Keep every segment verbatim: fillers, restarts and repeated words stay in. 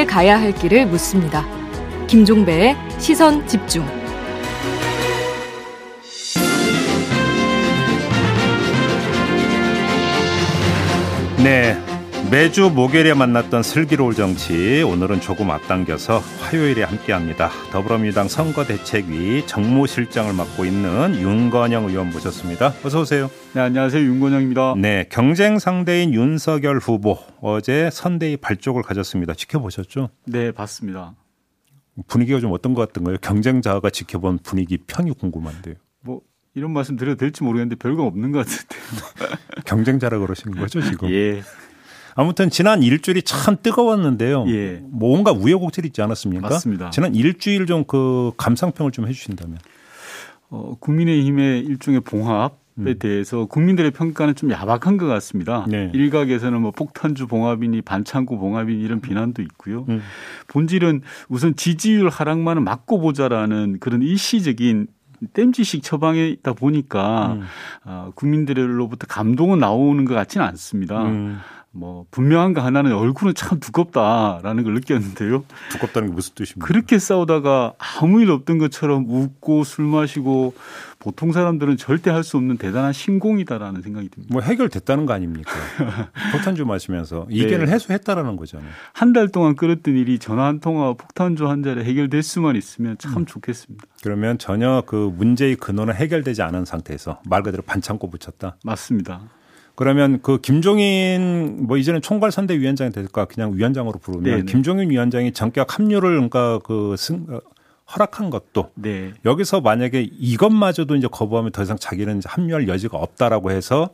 함께 가야 할 길을 묻습니다. 김종배의 시선 집중. 네, 매주 목요일에 만났던 슬기로울 정치, 오늘은 조금 앞당겨서 화요일에 함께합니다. 더불어민주당 선거대책위 정무실장을 맡고 있는 윤건영 의원 모셨습니다. 어서 오세요. 네, 안녕하세요. 윤건영입니다. 네, 경쟁 상대인 윤석열 후보 어제 선대위 발족을 가졌습니다. 지켜보셨죠? 네, 봤습니다. 분위기가 좀 어떤 것 같던가요? 경쟁자가 지켜본 분위기 편이 궁금한데요. 뭐 이런 말씀 드려도 될지 모르겠는데 별거 없는 것 같은데요. 경쟁자라 그러시는 거죠 지금? 예. 아무튼 지난 일주일이 참 뜨거웠는데요. 예. 뭔가 우여곡절이 있지 않았습니까? 맞습니다. 지난 일주일 좀 그 감상평을 좀 해주신다면. 어, 국민의힘의 일종의 봉합에 음. 대해서 국민들의 평가는 좀 야박한 것 같습니다. 네. 일각에서는 뭐 폭탄주 봉합이니 반창고 봉합이니 이런 비난도 있고요. 음. 본질은 우선 지지율 하락만은 막고 보자라는 그런 일시적인 땜질식 처방이다 보니까 음. 어, 국민들로부터 감동은 나오는 것 같지는 않습니다. 음. 뭐 분명한 거 하나는 얼굴은 참 두껍다라는 걸 느꼈는데요. 두껍다는 게 무슨 뜻입니까? 그렇게 싸우다가 아무 일 없던 것처럼 웃고 술 마시고 보통 사람들은 절대 할 수 없는 대단한 신공이다라는 생각이 듭니다. 뭐 해결됐다는 거 아닙니까? 폭탄주 마시면서 이견을 네. 해소했다라는 거잖아요. 한 달 동안 끌었던 일이 전화 한 통화 폭탄주 한 잔에 해결될 수만 있으면 참 음. 좋겠습니다. 그러면 전혀 그 문제의 근원은 해결되지 않은 상태에서 말 그대로 반창고 붙였다? 맞습니다. 그러면 그 김종인 뭐 이제는 총괄 선대위원장이 될까 그냥 위원장으로 부르면 네네. 김종인 위원장이 정격 합류를 그러니까 그 승, 허락한 것도 네. 여기서 만약에 이것마저도 이제 거부하면 더 이상 자기는 이제 합류할 여지가 없다라고 해서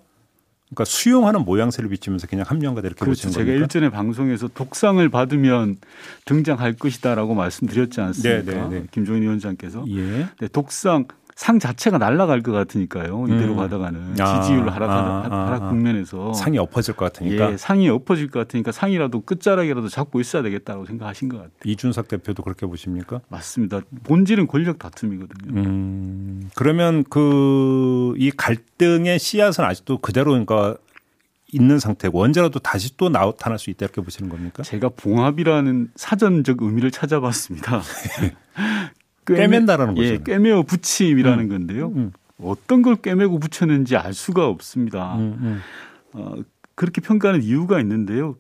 그러니까 수용하는 모양새를 비치면서 그냥 합류한 거다 이렇게 보시는 겁니까? 제가 일전에 방송에서 독상을 받으면 등장할 것이다라고 말씀드렸지 않습니까? 네네. 김종인 위원장께서 예. 네, 독상 상 자체가 날아갈 것 같으니까요. 이대로 음. 가다가는 아, 지지율 하락, 아, 하락, 하락 아, 국면에서. 상이 엎어질 것 같으니까. 예, 상이 엎어질 것 같으니까 상이라도 끝자락이라도 잡고 있어야 되겠다고 생각하신 것 같아요. 이준석 대표도 그렇게 보십니까? 맞습니다. 본질은 권력 다툼이거든요. 음, 그러면 그 이 갈등의 씨앗은 아직도 그대로 그러니까 있는 상태고 언제라도 다시 또 나타날 수 있다 이렇게 보시는 겁니까? 제가 봉합이라는 사전적 의미를 찾아봤습니다. 꿰맨다라는 거죠. 예, 꿰매어 붙임이라는 음. 건데요. 음. 어떤 걸 꿰매고 붙였는지 알 수가 없습니다. 음, 음. 어, 그렇게 평가하는 이유가 있는데요.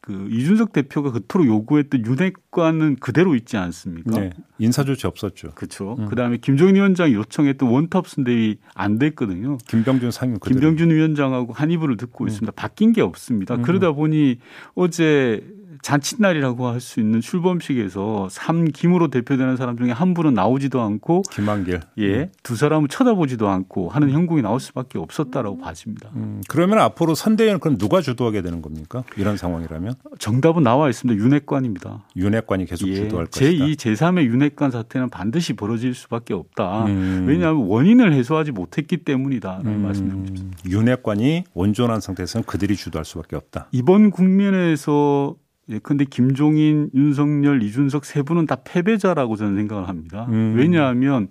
그 이준석 대표가 그토록 요구했던 윤핵관은 그대로 있지 않습니까? 네, 인사조치 없었죠. 그렇죠. 음. 그다음에 김종인 위원장이 요청했던 원톱 선대위 안 됐거든요. 김병준 상임 그대로. 김병준 위원장하고 한의부를 듣고 음. 있습니다. 바뀐 게 없습니다. 음. 그러다 보니 어제 잔칫날이라고 할 수 있는 출범식에서 삼김으로 대표되는 사람 중에 한 분은 나오지도 않고 김한길 예, 두 사람은 쳐다보지도 않고 하는 형국이 나올 수밖에 없었다라고 봐집니다. 음, 그러면 앞으로 선대위는 그럼 누가 주도하게 되는 겁니까? 이런 상황이라면? 정답은 나와 있습니다. 윤핵관입니다. 윤핵관이 계속 예, 주도할 것이다. 제이, 제삼의 윤핵관 사태는 반드시 벌어질 수밖에 없다. 음. 왜냐하면 원인을 해소하지 못했기 때문이다라는 음. 말씀드리고 싶습니다. 윤핵관이 온전한 상태에서는 그들이 주도할 수밖에 없다. 이번 국면에서 예, 근데 김종인, 윤석열, 이준석 세 분은 다 패배자라고 저는 생각을 합니다. 음. 왜냐하면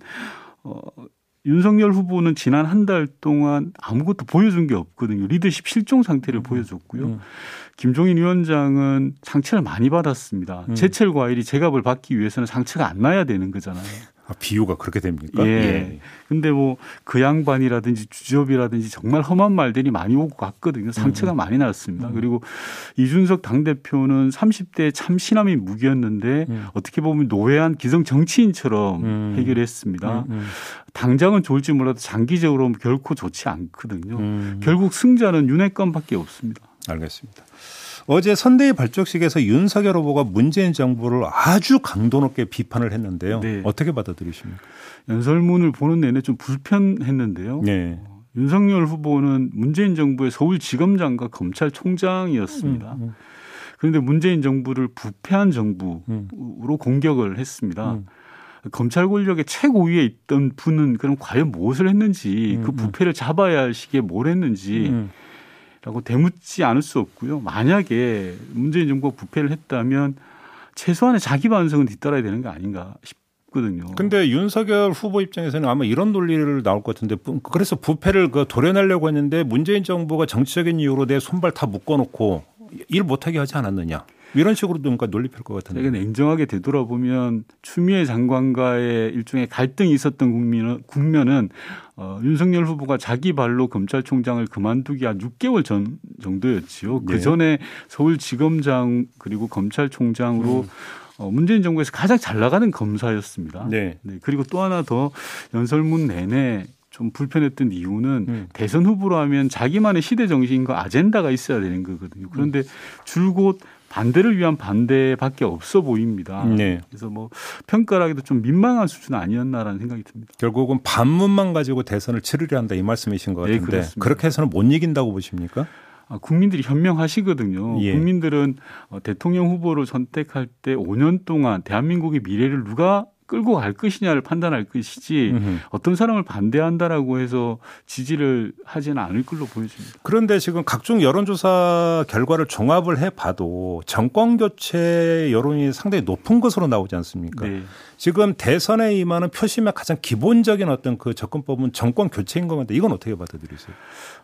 어, 윤석열 후보는 지난 한 달 동안 아무것도 보여준 게 없거든요. 리더십 실종 상태를 음. 보여줬고요. 음. 김종인 위원장은 상처를 많이 받았습니다. 음. 제철 과일이 제값을 받기 위해서는 상처가 안 나야 되는 거잖아요. 아, 비유가 그렇게 됩니까? 예. 근데 뭐 그 양반이라든지 주접이라든지 정말 험한 말들이 많이 오고 갔거든요. 상처가 음. 많이 났습니다. 음. 그리고 이준석 당대표는 삼십 대 참 신함이 무기였는데 음. 어떻게 보면 노회한 기성 정치인처럼 음. 해결했습니다. 음. 음. 당장은 좋을지 몰라도 장기적으로 결코 좋지 않거든요. 음. 결국 승자는 윤핵관밖에 없습니다. 알겠습니다. 어제 선대위 발족식에서 윤석열 후보가 문재인 정부를 아주 강도 높게 비판을 했는데요. 네. 어떻게 받아들이십니까? 연설문을 보는 내내 좀 불편했는데요. 네. 어, 윤석열 후보는 문재인 정부의 서울지검장과 검찰총장이었습니다. 음, 음. 그런데 문재인 정부를 부패한 정부로 음. 공격을 했습니다. 음. 검찰 권력의 최고위에 있던 분은 그럼 과연 무엇을 했는지 음, 그 부패를 잡아야 할 시기에 뭘 했는지 음. 라고 되묻지 않을 수 없고요. 만약에 문재인 정부가 부패를 했다면 최소한의 자기 반성은 뒤따라야 되는 거 아닌가 싶거든요. 그런데 윤석열 후보 입장에서는 아마 이런 논리를 나올 것 같은데 그래서 부패를 그 도려내려고 했는데 문재인 정부가 정치적인 이유로 내 손발 다 묶어놓고 일 못하게 하지 않았느냐. 이런 식으로 뭔가 논리필 것 같은데. 되게 냉정하게 되돌아보면 추미애 장관과의 일종의 갈등이 있었던 국면은, 국면은 어, 윤석열 후보가 자기 발로 검찰총장을 그만두기 한 육 개월 전 정도였지요. 네. 그 전에 서울지검장 그리고 검찰총장으로 음. 어, 문재인 정부에서 가장 잘 나가는 검사였습니다. 네. 네. 그리고 또 하나 더 연설문 내내 좀 불편했던 이유는 음. 대선 후보로 하면 자기만의 시대 정신과 아젠다가 있어야 되는 거거든요. 그런데 줄곧 반대를 위한 반대밖에 없어 보입니다. 네. 그래서 뭐 평가하기도 좀 민망한 수준 아니었나라는 생각이 듭니다. 결국은 반문만 가지고 대선을 치르려 한다 이 말씀이신 것 같은데 네, 그렇게 해서는 못 이긴다고 보십니까? 국민들이 현명하시거든요. 예. 국민들은 대통령 후보를 선택할 때 오 년 동안 대한민국의 미래를 누가 끌고 갈 것이냐를 판단할 것이지 으흠. 어떤 사람을 반대한다라고 해서 지지를 하지는 않을 걸로 보여집니다. 그런데 지금 각종 여론조사 결과를 종합을 해봐도 정권교체 여론이 상당히 높은 것으로 나오지 않습니까? 네. 지금 대선에 임하는 표심의 가장 기본적인 어떤 그 접근법은 정권교체인 것 같은데 이건 어떻게 받아들이세요?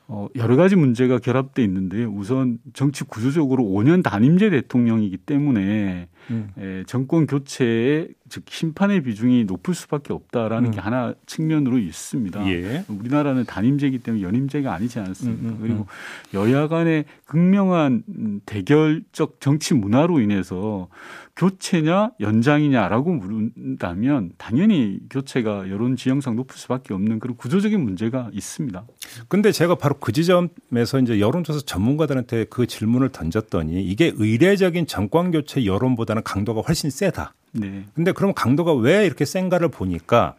어, 여러 가지 문제가 결합돼 있는데 우선 정치 구조적으로 오 년 단임제 대통령이기 때문에 음. 정권 교체의 즉 심판의 비중이 높을 수밖에 없다라는 음. 게 하나 측면으로 있습니다. 예. 우리나라는 단임제이기 때문에 연임제가 아니지 않습니까? 음, 음, 그리고 음. 여야 간의 극명한 대결적 정치 문화로 인해서 교체냐 연장이냐라고 물은다면 당연히 교체가 여론 지형상 높을 수밖에 없는 그런 구조적인 문제가 있습니다. 그런데 제가 바로 그 지점에서 이제 여론조사 전문가들한테 그 질문을 던졌더니 이게 의례적인 정권 교체 여론보다는 강도가 훨씬 세다. 네. 근데 그럼 강도가 왜 이렇게 센가를 보니까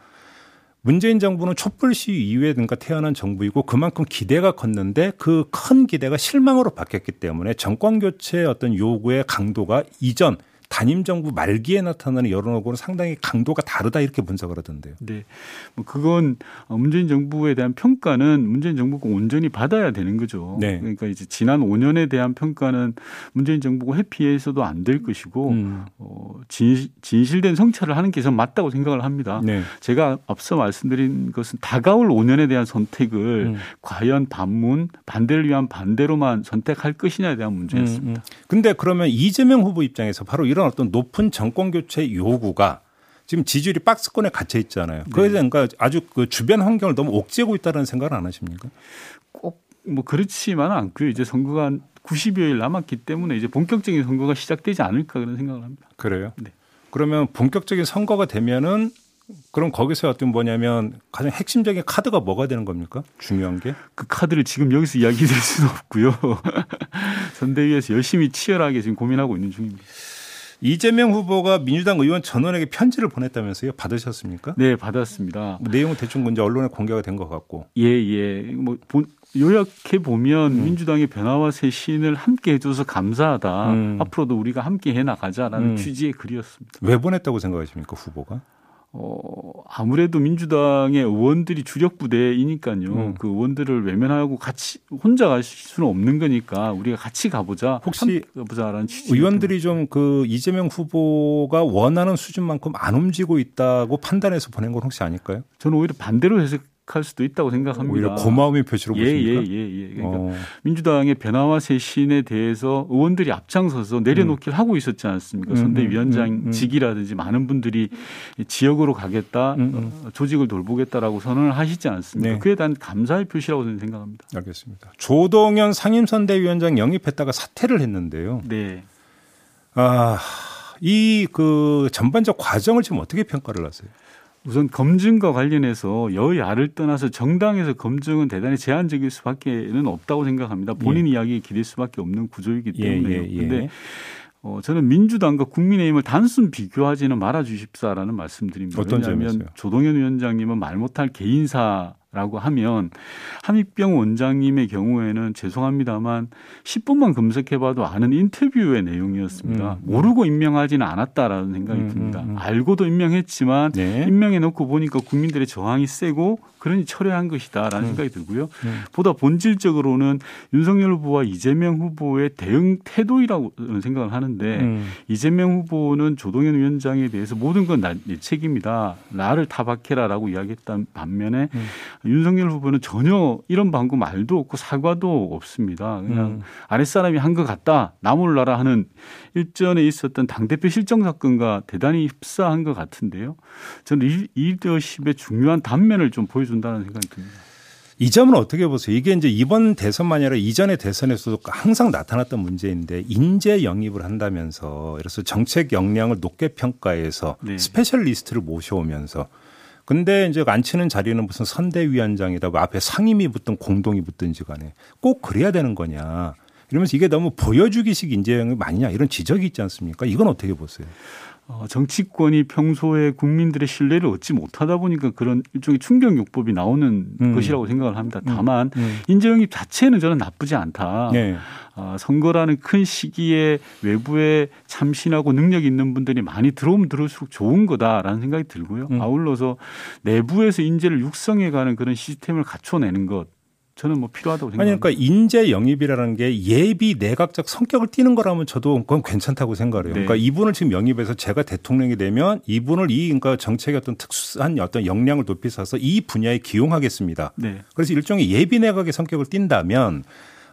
문재인 정부는 촛불 시위 이후에 그러니까 태어난 정부이고 그만큼 기대가 컸는데 그 큰 기대가 실망으로 바뀌었기 때문에 정권 교체의 어떤 요구의 강도가 이전 단임 정부 말기에 나타나는 여론하고는 상당히 강도가 다르다 이렇게 분석을 하던데요. 네, 뭐 그건 문재인 정부에 대한 평가는 문재인 정부가 온전히 받아야 되는 거죠. 네. 그러니까 이제 지난 오 년에 대한 평가는 문재인 정부가 회피해서도 안 될 것이고 음. 어, 진, 진실된 성찰을 하는 게 전 맞다고 생각을 합니다. 네. 제가 앞서 말씀드린 것은 다가올 오 년에 대한 선택을 음. 과연 반문 반대를 위한 반대로만 선택할 것이냐에 대한 문제였습니다. 그런데 음, 음. 그러면 이재명 후보 입장에서 바로 이런 어떤 높은 정권교체 요구가 지금 지지율이 박스권에 갇혀 있잖아요. 그에 대한 그러니까 아주 그 주변 환경을 너무 옥죄고 있다는 생각을 안 하십니까? 꼭 뭐 그렇지만은 않고요. 이제 선거가 한 구십여 일 남았기 때문에 이제 본격적인 선거가 시작되지 않을까 그런 생각을 합니다. 그래요? 네. 그러면 본격적인 선거가 되면은 그럼 거기서 어떤 뭐냐면 가장 핵심적인 카드가 뭐가 되는 겁니까? 중요한 게? 그 카드를 지금 여기서 이야기될 수는 없고요. 선대위에서 열심히 치열하게 지금 고민하고 있는 중입니다. 이재명 후보가 민주당 의원 전원에게 편지를 보냈다면서요? 받으셨습니까? 네, 받았습니다. 뭐 내용은 대충 이제 언론에 공개가 된 것 같고. 예, 예. 뭐 본, 요약해 보면 음. 민주당의 변화와 쇄신을 함께 해줘서 감사하다. 음. 앞으로도 우리가 함께 해나가자라는 음. 취지의 글이었습니다. 왜 보냈다고 생각하십니까, 후보가? 어, 아무래도 민주당의 의원들이 주력 부대이니까요. 음. 그 의원들을 외면하고 같이 혼자 갈 수는 없는 거니까 우리가 같이 가보자. 혹시 가보자라는 취지. 의원들이 좀 그 이재명 후보가 원하는 수준만큼 안 움직이고 있다고 판단해서 보낸 건 혹시 아닐까요? 저는 오히려 반대로 해서. 할 수도 있다고 생각합니다. 오히려 고마움의 표시로 예, 보십니까? 예, 예, 예. 그러니까 어. 민주당의 변화와 쇄신에 대해서 의원들이 앞장서서 내려놓기를 음. 하고 있었지 않습니까? 음, 선대위원장직이라든지 음, 음. 많은 분들이 지역으로 가겠다, 음, 음. 조직을 돌보겠다라고 선언을 하시지 않습니까? 네. 그에 대한 감사의 표시라고 저는 생각합니다. 알겠습니다. 조동연 상임선대위원장 영입했다가 사퇴를 했는데요. 네. 아, 이 그 전반적 과정을 지금 어떻게 평가를 하세요? 우선 검증과 관련해서 여야를 떠나서 정당에서 검증은 대단히 제한적일 수밖에는 없다고 생각합니다. 본인 예. 이야기에 기댈 수밖에 없는 구조이기 때문에요. 그런데 예, 예, 예. 어, 저는 민주당과 국민의힘을 단순 비교하지는 말아주십사라는 말씀드립니다. 어떤 왜냐하면 점에서요? 조동연 위원장님은 말 못할 개인사 라고 하면 함익병 원장님의 경우에는 죄송합니다만 십 분만 검색해봐도 아는 인터뷰의 내용이었습니다. 음. 모르고 임명하지는 않았다라는 생각이 듭니다. 음. 알고도 임명했지만 네. 임명해놓고 보니까 국민들의 저항이 세고 그러니 철회한 것이다라는 음. 생각이 들고요. 음. 보다 본질적으로는 윤석열 후보와 이재명 후보의 대응 태도이라고 생각을 하는데 음. 이재명 후보는 조동연 위원장에 대해서 모든 건 내 책임이다. 나를 타박해라라고 이야기했던 반면에 음. 윤석열 후보는 전혀 이런 방구 말도 없고 사과도 없습니다. 그냥 음. 아랫사람이 한 것 같다, 나 몰라라 하는 일전에 있었던 당대표 실정 사건과 대단히 흡사한 것 같은데요. 저는 리더십의 중요한 단면을 좀 보여준다는 생각이 듭니다. 이 점은 어떻게 보세요? 이게 이제 이번 대선만이 아니라 이전의 대선에서도 항상 나타났던 문제인데, 인재 영입을 한다면서 그래서 정책 역량을 높게 평가해서 네. 스페셜리스트를 모셔오면서, 근데 이제 앉히는 자리는 무슨 선대위원장이다, 뭐 앞에 상임이 붙든 공동이 붙든지 간에 꼭 그래야 되는 거냐, 이러면서 이게 너무 보여주기식 인재 영입 아니냐, 이런 지적이 있지 않습니까? 이건 어떻게 보세요? 정치권이 평소에 국민들의 신뢰를 얻지 못하다 보니까 그런 일종의 충격요법이 나오는 음. 것이라고 생각을 합니다. 다만 음. 음. 인재영입 자체는 저는 나쁘지 않다. 네. 어, 선거라는 큰 시기에 외부에 참신하고 능력 있는 분들이 많이 들어오면 들어올수록 좋은 거다라는 생각이 들고요. 음. 아울러서 내부에서 인재를 육성해가는 그런 시스템을 갖춰내는 것, 저는 뭐 필요하다고 생각합니다. 아니, 그러니까 인재 영입이라는 게 예비 내각적 성격을 띠는 거라면 저도 그건 괜찮다고 생각해요. 네. 그러니까 이분을 지금 영입해서 제가 대통령이 되면 이분을 이 그러니까 정책의 어떤 특수한 어떤 역량을 높이 사서 이 분야에 기용하겠습니다. 네. 그래서 일종의 예비 내각의 성격을 띈다면,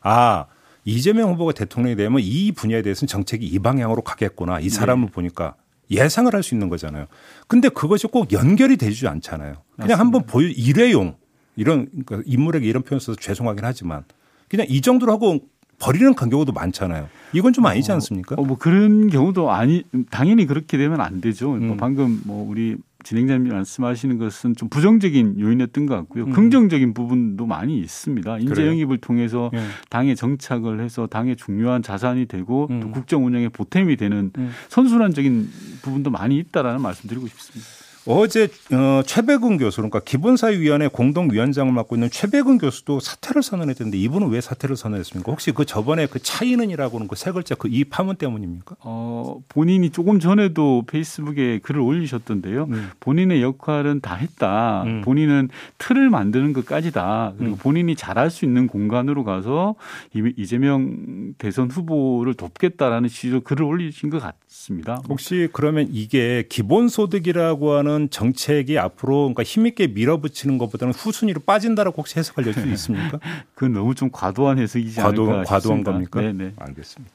아, 이재명 후보가 대통령이 되면 이 분야에 대해서는 정책이 이 방향으로 가겠구나, 이 사람을 네. 보니까 예상을 할 수 있는 거잖아요. 근데 그것이 꼭 연결이 되지 않잖아요. 그냥 맞습니다. 한번 보여 일회용. 이런, 그러니까 인물에게 이런 표현 써서 죄송하긴 하지만 그냥 이 정도로 하고 버리는 경우도 많잖아요. 이건 좀 아니지 않습니까? 어, 어, 뭐 그런 경우도 아니, 당연히 그렇게 되면 안 되죠. 음. 뭐 방금 뭐 우리 진행자님이 말씀하시는 것은 좀 부정적인 요인이었던 것 같고요. 음. 긍정적인 부분도 많이 있습니다. 인재 그래요? 영입을 통해서 예. 당에 정착을 해서 당의 중요한 자산이 되고 음. 또 국정 운영에 보탬이 되는 음. 선순환적인 부분도 많이 있다라는 말씀드리고 싶습니다. 어제 어, 최배근 교수, 그러니까 기본사위원회 공동위원장을 맡고 있는 최배근 교수도 사퇴를 선언했는데, 이분은 왜 사퇴를 선언했습니까? 혹시 그 저번에 그 차이는이라고 하는 그 세 글자 그 이 파문 때문입니까? 어, 본인이 조금 전에도 페이스북에 글을 올리셨던데요. 음. 본인의 역할은 다 했다. 음. 본인은 틀을 만드는 것까지다. 그리고 음. 본인이 잘할 수 있는 공간으로 가서 이재명 대선 후보를 돕겠다라는 취지로 글을 올리신 것 같습니다. 혹시 그러면 이게 기본소득이라고 하는 정책이 앞으로 그러니까 힘있게 밀어붙이는 것보다는 후순위로 빠진다라고 혹시 해석할 수 있습니까? 그건 너무 좀 과도한 해석이지 과도, 않을까 과도한 싶습니다. 겁니까? 네네. 알겠습니다.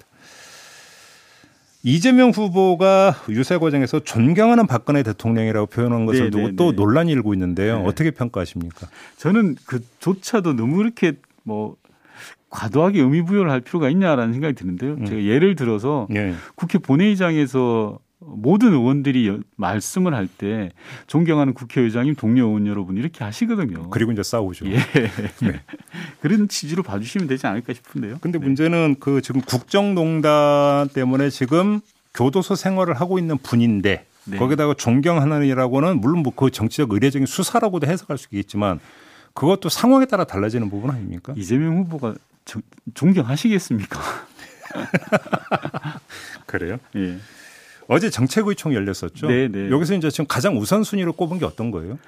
이재명 후보가 유세 과정에서 존경하는 박근혜 대통령이라고 표현한 것을 네네네. 두고 또 논란이 일고 있는데요. 네네. 어떻게 평가하십니까? 저는 그조차도 너무 이렇게 뭐 과도하게 의미 부여를 할 필요가 있냐라는 생각이 드는데요. 음. 제가 예를 들어서 예. 국회 본회의장에서 모든 의원들이 말씀을 할 때 존경하는 국회의장님, 동료 의원 여러분 이렇게 하시거든요. 그리고 이제 싸우죠. 예. 네. 그런 취지로 봐주시면 되지 않을까 싶은데요. 근데 네. 문제는 그 지금 국정농단 때문에 지금 교도소 생활을 하고 있는 분인데 네. 거기다가 존경하느라고는 물론 뭐 그 정치적 의례적인 수사라고도 해석할 수 있겠지만 그것도 상황에 따라 달라지는 부분 아닙니까? 이재명 후보가 저, 존경하시겠습니까? 그래요? 예. 어제 정책의총 열렸었죠. 네네. 여기서 이제 지금 가장 우선순위로 꼽은 게 어떤 거예요?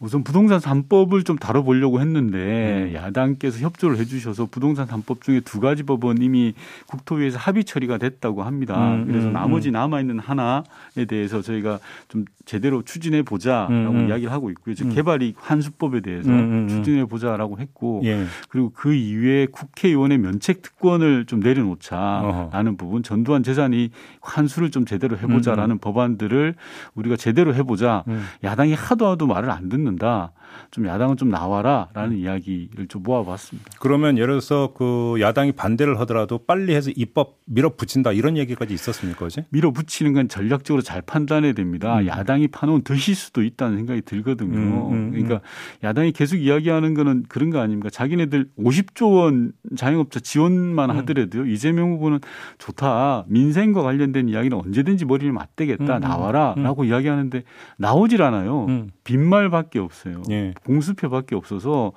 우선 부동산 삼 법을 좀 다뤄보려고 했는데 음. 야당께서 협조를 해 주셔서 부동산 삼 법 중에 두 가지 법은 이미 국토위에서 합의 처리가 됐다고 합니다. 음, 그래서 음, 나머지 음. 남아있는 하나에 대해서 저희가 좀 제대로 추진해보자라고 음, 이야기를 하고 있고요. 음. 개발이익 환수법에 대해서 음, 추진해보자라고 했고 예. 그리고 그 이외에 국회의원의 면책 특권을 좀 내려놓자라는 어허. 부분, 전두환 재산이 환수를 좀 제대로 해보자라는 음, 음. 법안들을 우리가 제대로 해보자. 음. 야당이 하도 하도 말을 안 듣는 다 좀 야당은 좀 나와라라는 이야기를 좀 모아봤습니다. 그러면 예를 들어서 그 야당이 반대를 하더라도 빨리 해서 입법 밀어붙인다, 이런 얘기까지 있었습니까? 어제? 밀어붙이는 건 전략적으로 잘 판단해야 됩니다. 음. 야당이 파놓은 덫일 수도 있다는 생각이 들거든요. 음, 음, 음. 그러니까 야당이 계속 이야기하는 거는 그런 거 아닙니까? 자기네들 오십조 원 자영업자 지원만 하더라도요. 음. 이재명 후보는 좋다, 민생과 관련된 이야기는 언제든지 머리를 맞대겠다, 음, 나와라라고 음. 이야기하는데 나오질 않아요. 음. 빈말밖에 없어요. 예. 공수표밖에 없어서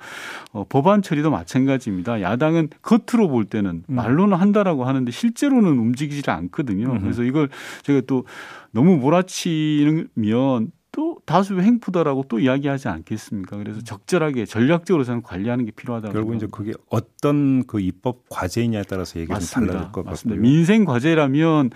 어, 법안 처리도 마찬가지입니다. 야당은 겉으로 볼 때는 음. 말로는 한다라고 하는데 실제로는 움직이질 않거든요. 음흠. 그래서 이걸 제가 또 너무 몰아치면 또 다수 행포다라고 또 이야기하지 않겠습니까? 그래서 적절하게 전략적으로 저는 관리하는 게 필요하다고. 결국 생각합니다. 이제 그게 어떤 그 입법 과제이냐에 따라서 얘기가 좀 달라질 것 같습니다. 민생 과제라면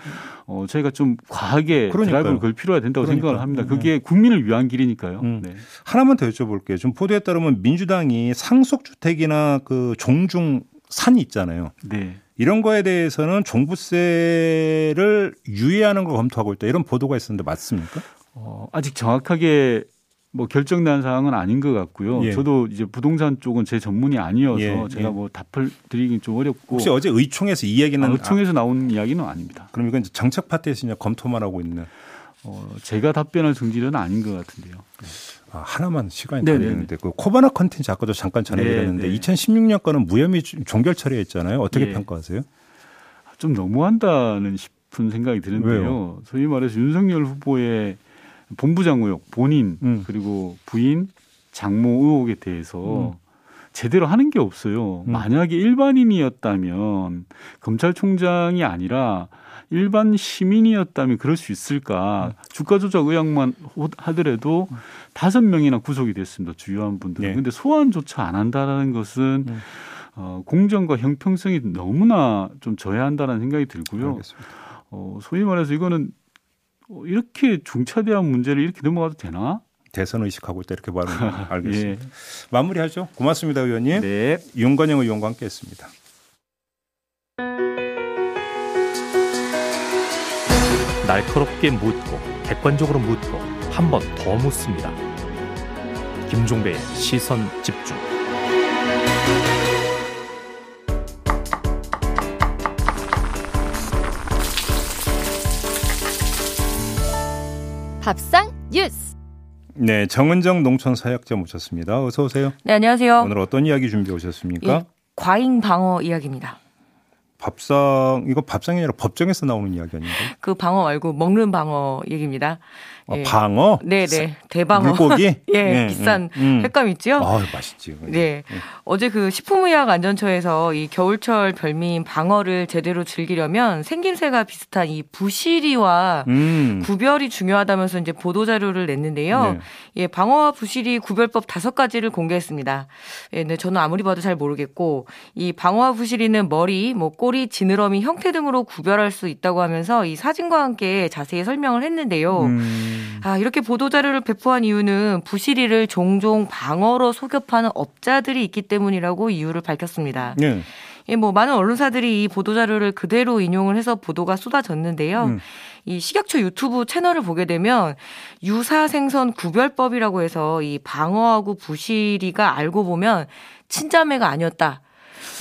어, 저희가 좀 과하게 드라이브를 걸 필요해야 된다고 그러니까요. 생각을 합니다. 그게 네. 국민을 위한 길이니까요. 음. 네. 하나만 더 여쭤볼게요. 지금 보도에 따르면 민주당이 상속주택이나 그 종중 산이 있잖아요. 네. 이런 거에 대해서는 종부세를 유예하는 걸 검토하고 있다. 이런 보도가 있었는데 맞습니까? 어, 아직 정확하게 뭐 결정난 사항은 아닌 것 같고요. 예. 저도 이제 부동산 쪽은 제 전문이 아니어서 예. 제가 예. 뭐 답을 드리긴 좀 어렵고. 혹시 어제 의총에서 이 이야기는 아, 의총에서 아, 나온 이야기는 아닙니다. 그럼 이건 정책 파트에서 그냥 검토만 하고 있는. 어, 제가 답변할 성질은 아닌 것 같은데요. 네. 아, 하나만 시간이 다 됐는데 그 코바나 컨텐츠 아까도 잠깐 전해드렸는데 이천십육 년 거는 무혐의 종결 처리했잖아요. 어떻게 네. 평가하세요? 좀 너무한다는 싶은 생각이 드는데요. 왜요? 소위 말해서 윤석열 후보의 본부장 의혹, 본인 음. 그리고 부인, 장모 의혹에 대해서 음. 제대로 하는 게 없어요. 음. 만약에 일반인이었다면 검찰총장이 아니라 일반 시민이었다면 그럴 수 있을까. 음. 주가 조작 의혹만 하더라도 다섯 음. 명이나 구속이 됐습니다. 주요한 분들은. 그런데 네. 소환조차 안 한다는 것은 음. 어, 공정과 형평성이 너무나 좀 저해한다는 생각이 들고요. 알겠습니다. 어, 소위 말해서 이거는 이렇게 중차대한 문제를 이렇게 넘어가도 되나? 대선 의식하고 있다 이렇게 말하면 알겠습니다. 예. 마무리하죠. 고맙습니다, 의원님. 네. 윤건영 의원과 함께했습니다. 날카롭게 묻고 객관적으로 묻고 한 번 더 묻습니다. 김종배의 시선 집중. 밥상 뉴스. 네, 정은정 농촌 사역자 모셨습니다. 어서 오세요. 네, 안녕하세요. 오늘 어떤 이야기 준비해 오셨습니까? 예, 과잉 방어 이야기입니다. 밥상, 이거 밥상이 아니라 법정에서 나오는 이야기 아닌가요? 그 방어 말고 먹는 방어 얘기입니다. 아, 예. 방어? 네네. 사, 대방어. 물고기? 예, 네, 비싼 음. 횟감 있죠? 아, 맛있지요. 네. 음. 어제 그 식품의약안전처에서 이 겨울철 별미인 방어를 제대로 즐기려면 생김새가 비슷한 이 부시리와 음. 구별이 중요하다면서 이제 보도자료를 냈는데요. 네. 예, 방어와 부시리 구별법 다섯 가지를 공개했습니다. 예, 근데 저는 아무리 봐도 잘 모르겠고, 이 방어와 부시리는 머리, 뭐, 꼬 꼬리, 지느러미, 형태 등으로 구별할 수 있다고 하면서 이 사진과 함께 자세히 설명을 했는데요. 음. 아, 이렇게 보도자료를 배포한 이유는 부시리를 종종 방어로 소급하는 업자들이 있기 때문이라고 이유를 밝혔습니다. 네. 예, 뭐 많은 언론사들이 이 보도자료를 그대로 인용을 해서 보도가 쏟아졌는데요. 음. 이 식약처 유튜브 채널을 보게 되면 유사 생선 구별법이라고 해서 이 방어하고 부시리가 알고 보면 친자매가 아니었다.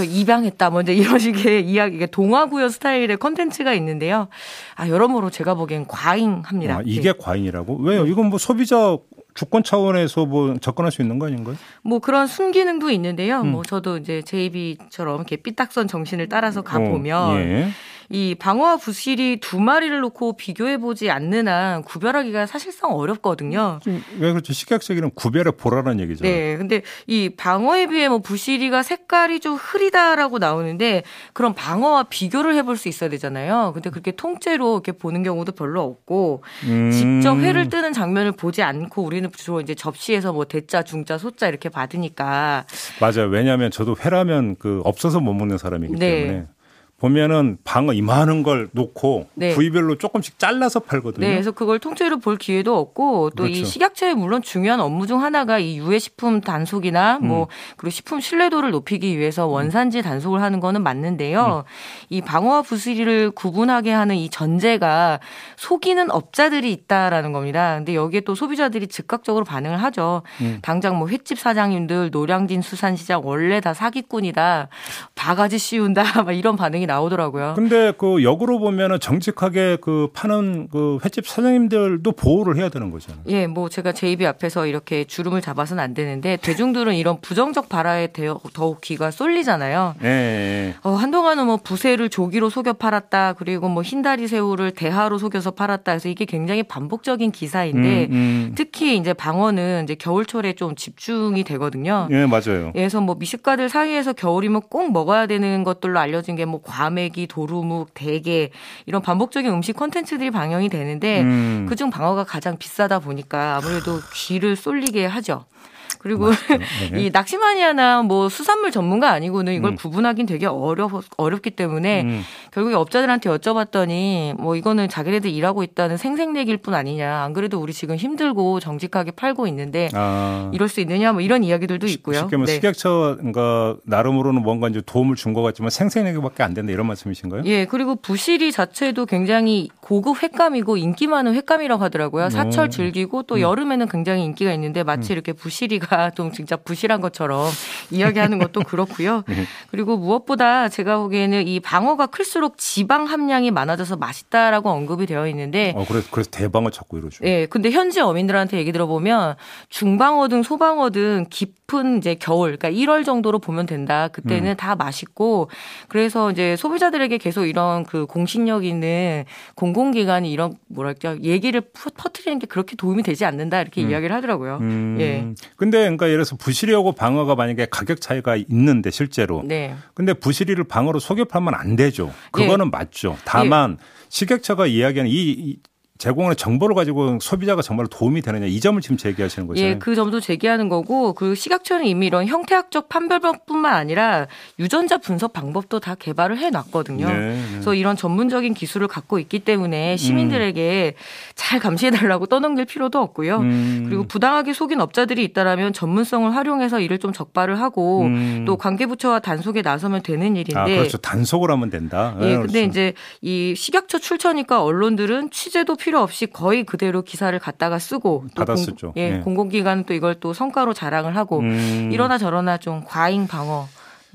입양했다, 먼저 이런 식의 이야기, 동화구요 스타일의 컨텐츠가 있는데요. 아, 여러모로 제가 보기엔 과잉합니다. 아, 이게 네. 과잉이라고? 왜요? 이건 뭐 소비자 주권 차원에서 뭐 접근할 수 있는 거 아닌가요? 뭐 그런 순기능도 있는데요. 음. 뭐 저도 이제 제이비처럼 이렇게 삐딱선 정신을 따라서 가보면. 어, 예. 이 방어와 부시리 두 마리를 놓고 비교해보지 않는 한 구별하기가 사실상 어렵거든요. 왜 그렇죠? 식약적인 구별해 보라는 얘기죠. 네. 근데 이 방어에 비해 뭐 부시리가 색깔이 좀 흐리다라고 나오는데 그럼 방어와 비교를 해볼 수 있어야 되잖아요. 근데 그렇게 통째로 이렇게 보는 경우도 별로 없고 음. 직접 회를 뜨는 장면을 보지 않고 우리는 주로 이제 접시에서 뭐 대짜, 중짜, 소짜 이렇게 받으니까. 맞아요. 왜냐하면 저도 회라면 그 없어서 못 먹는 사람이기 네. 때문에. 보면은 방어 이만한 걸 놓고 네. 부위별로 조금씩 잘라서 팔거든요. 네, 그래서 그걸 통째로 볼 기회도 없고 또 이 그렇죠. 식약처의 물론 중요한 업무 중 하나가 이 유해식품 단속이나 음. 뭐 그리고 식품 신뢰도를 높이기 위해서 원산지 단속을 하는 거는 맞는데요. 음. 이 방어와 부시리를 구분하게 하는 이 전제가 속이는 업자들이 있다라는 겁니다. 근데 여기에 또 소비자들이 즉각적으로 반응을 하죠. 음. 당장 뭐 횟집 사장님들, 노량진 수산시장 원래 다 사기꾼이다, 바가지 씌운다, 막 이런 반응이 나오더라고요. 근데 그 역으로 보면은 정직하게 그 파는 그 횟집 사장님들도 보호를 해야 되는 거잖아요. 예, 뭐 제가 제 입이 앞에서 이렇게 주름을 잡아서는 안 되는데 대중들은 이런 부정적 발화에 더욱 귀가 쏠리잖아요. 예. 예. 어, 한동안은 뭐 부새를 조기로 속여 팔았다, 그리고 뭐 흰다리 새우를 대하로 속여서 팔았다. 그래서 이게 굉장히 반복적인 기사인데 음, 음. 특히 이제 방어는 이제 겨울철에 좀 집중이 되거든요. 예, 맞아요. 예, 그래서 뭐 미식가들 사이에서 겨울이면 꼭 먹어야 되는 것들로 알려진 게 뭐 과 과메기, 도루묵, 대게 이런 반복적인 음식 콘텐츠들이 방영이 되는데 음. 그중 방어가 가장 비싸다 보니까 아무래도 귀를 쏠리게 하죠. 그리고 네. 이 낚시마니아나 뭐 수산물 전문가 아니고는 이걸 음. 구분하긴 되게 어려 어렵기 때문에 음. 결국에 업자들한테 여쭤봤더니 뭐 이거는 자기네들 일하고 있다는 생색내기일 뿐 아니냐. 안 그래도 우리 지금 힘들고 정직하게 팔고 있는데 아. 이럴 수 있느냐 뭐 이런 이야기들도 있고요. 쉽게 네. 식약처가 나름으로는 뭔가 이제 도움을 준 것 같지만 생색내기밖에 안 된다 이런 말씀이신가요? 예. 그리고 부시리 자체도 굉장히 고급 횟감이고 인기 많은 횟감이라고 하더라고요. 사철 즐기고 또 음. 여름에는 굉장히 인기가 있는데 마치 음. 이렇게 부시리가 좀 진짜 부실한 것처럼 이야기하는 것도 그렇고요. 그리고 무엇보다 제가 보기에는 이 방어가 클수록 지방 함량이 많아져서 맛있다라고 언급이 되어 있는데. 어, 그래서, 그래서 대방어 찾고 이러죠. 예. 근데 현지 어민들한테 얘기 들어보면 중방어든 소방어든 깊은 이제 겨울, 그러니까 일월 정도로 보면 된다. 그때는 음. 다 맛있고 그래서 이제 소비자들에게 계속 이런 그 공신력 있는 공공기관이 이런 뭐랄까 얘기를 퍼뜨리는 게 그렇게 도움이 되지 않는다 이렇게 음. 이야기를 하더라고요. 음. 예. 근데 그러니까 예를 들어서 부시리하고 방어가 만약에 가격 차이가 있는데 실제로. 네. 근데 부시리를 방어로 속여 팔면 안 되죠. 그거는 예. 맞죠. 다만 예. 식약처가 이야기하는 이 제공하는 정보를 가지고 소비자가 정말 도움이 되느냐 이 점을 지금 제기하시는 거죠. 예, 그 점도 제기하는 거고 그 식약처는 이미 이런 형태학적 판별법뿐만 아니라 유전자 분석 방법도 다 개발을 해놨거든요. 네. 그래서 이런 전문적인 기술을 갖고 있기 때문에 시민들에게 음. 잘 감시해달라고 떠넘길 필요도 없고요. 음. 그리고 부당하게 속인 업자들이 있다라면 전문성을 활용해서 이를 좀 적발을 하고 음. 또 관계부처와 단속에 나서면 되는 일인데. 아, 그렇죠. 단속을 하면 된다. 네, 예, 그렇죠. 근데 이제 이 식약처 출처니까 언론들은 취재도 필요 필요 없이 거의 그대로 기사를 갖다가 쓰고 또 받았었죠. 공, 예, 예. 공공기관은 또 이걸 또 성과로 자랑을 하고 음. 이러나 저러나 좀 과잉 방어인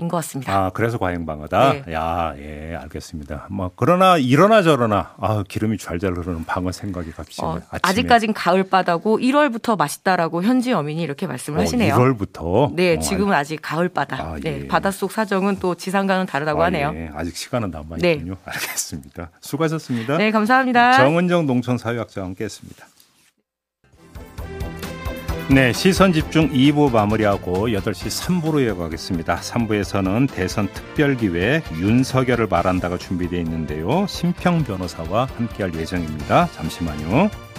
것 같습니다. 아 그래서 과잉 방어다. 네. 야, 예, 알겠습니다. 뭐 그러나 이러나 저러나 아, 기름이 좔좔 흐르는 방어 생각이 갑자기 어, 아직까진 가을바다고 일월부터 맛있다라고 현지 어민이 이렇게 말씀을 어, 하시네요. 일월부터? 네, 지금은 어, 아직 가을바다. 아, 예. 네, 바닷속 사정은 또 지상과는 다르다고 아, 하네요. 예. 아직 시간은 남아있군요. 네. 알겠습니다. 수고하셨습니다. 네, 감사합니다. 정은정 농촌사회학자와 함께했습니다. 네, 시선집중 이 부 마무리하고 여덟 시 삼 부로 이어가겠습니다. 삼 부에서는 대선 특별기획 윤석열을 말한다가 준비되어 있는데요. 심평 변호사와 함께할 예정입니다. 잠시만요.